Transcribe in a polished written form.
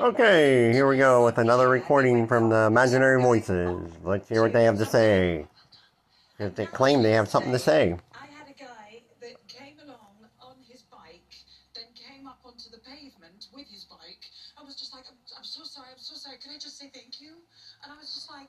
Okay, here we go with another recording from the Imaginary Voices. Let's hear what they have to say. Because they claim they have something to say. I had a guy that came along on his bike, then came up onto the pavement with his bike. I was just like, I'm so sorry, can I just say thank you? And I was just like,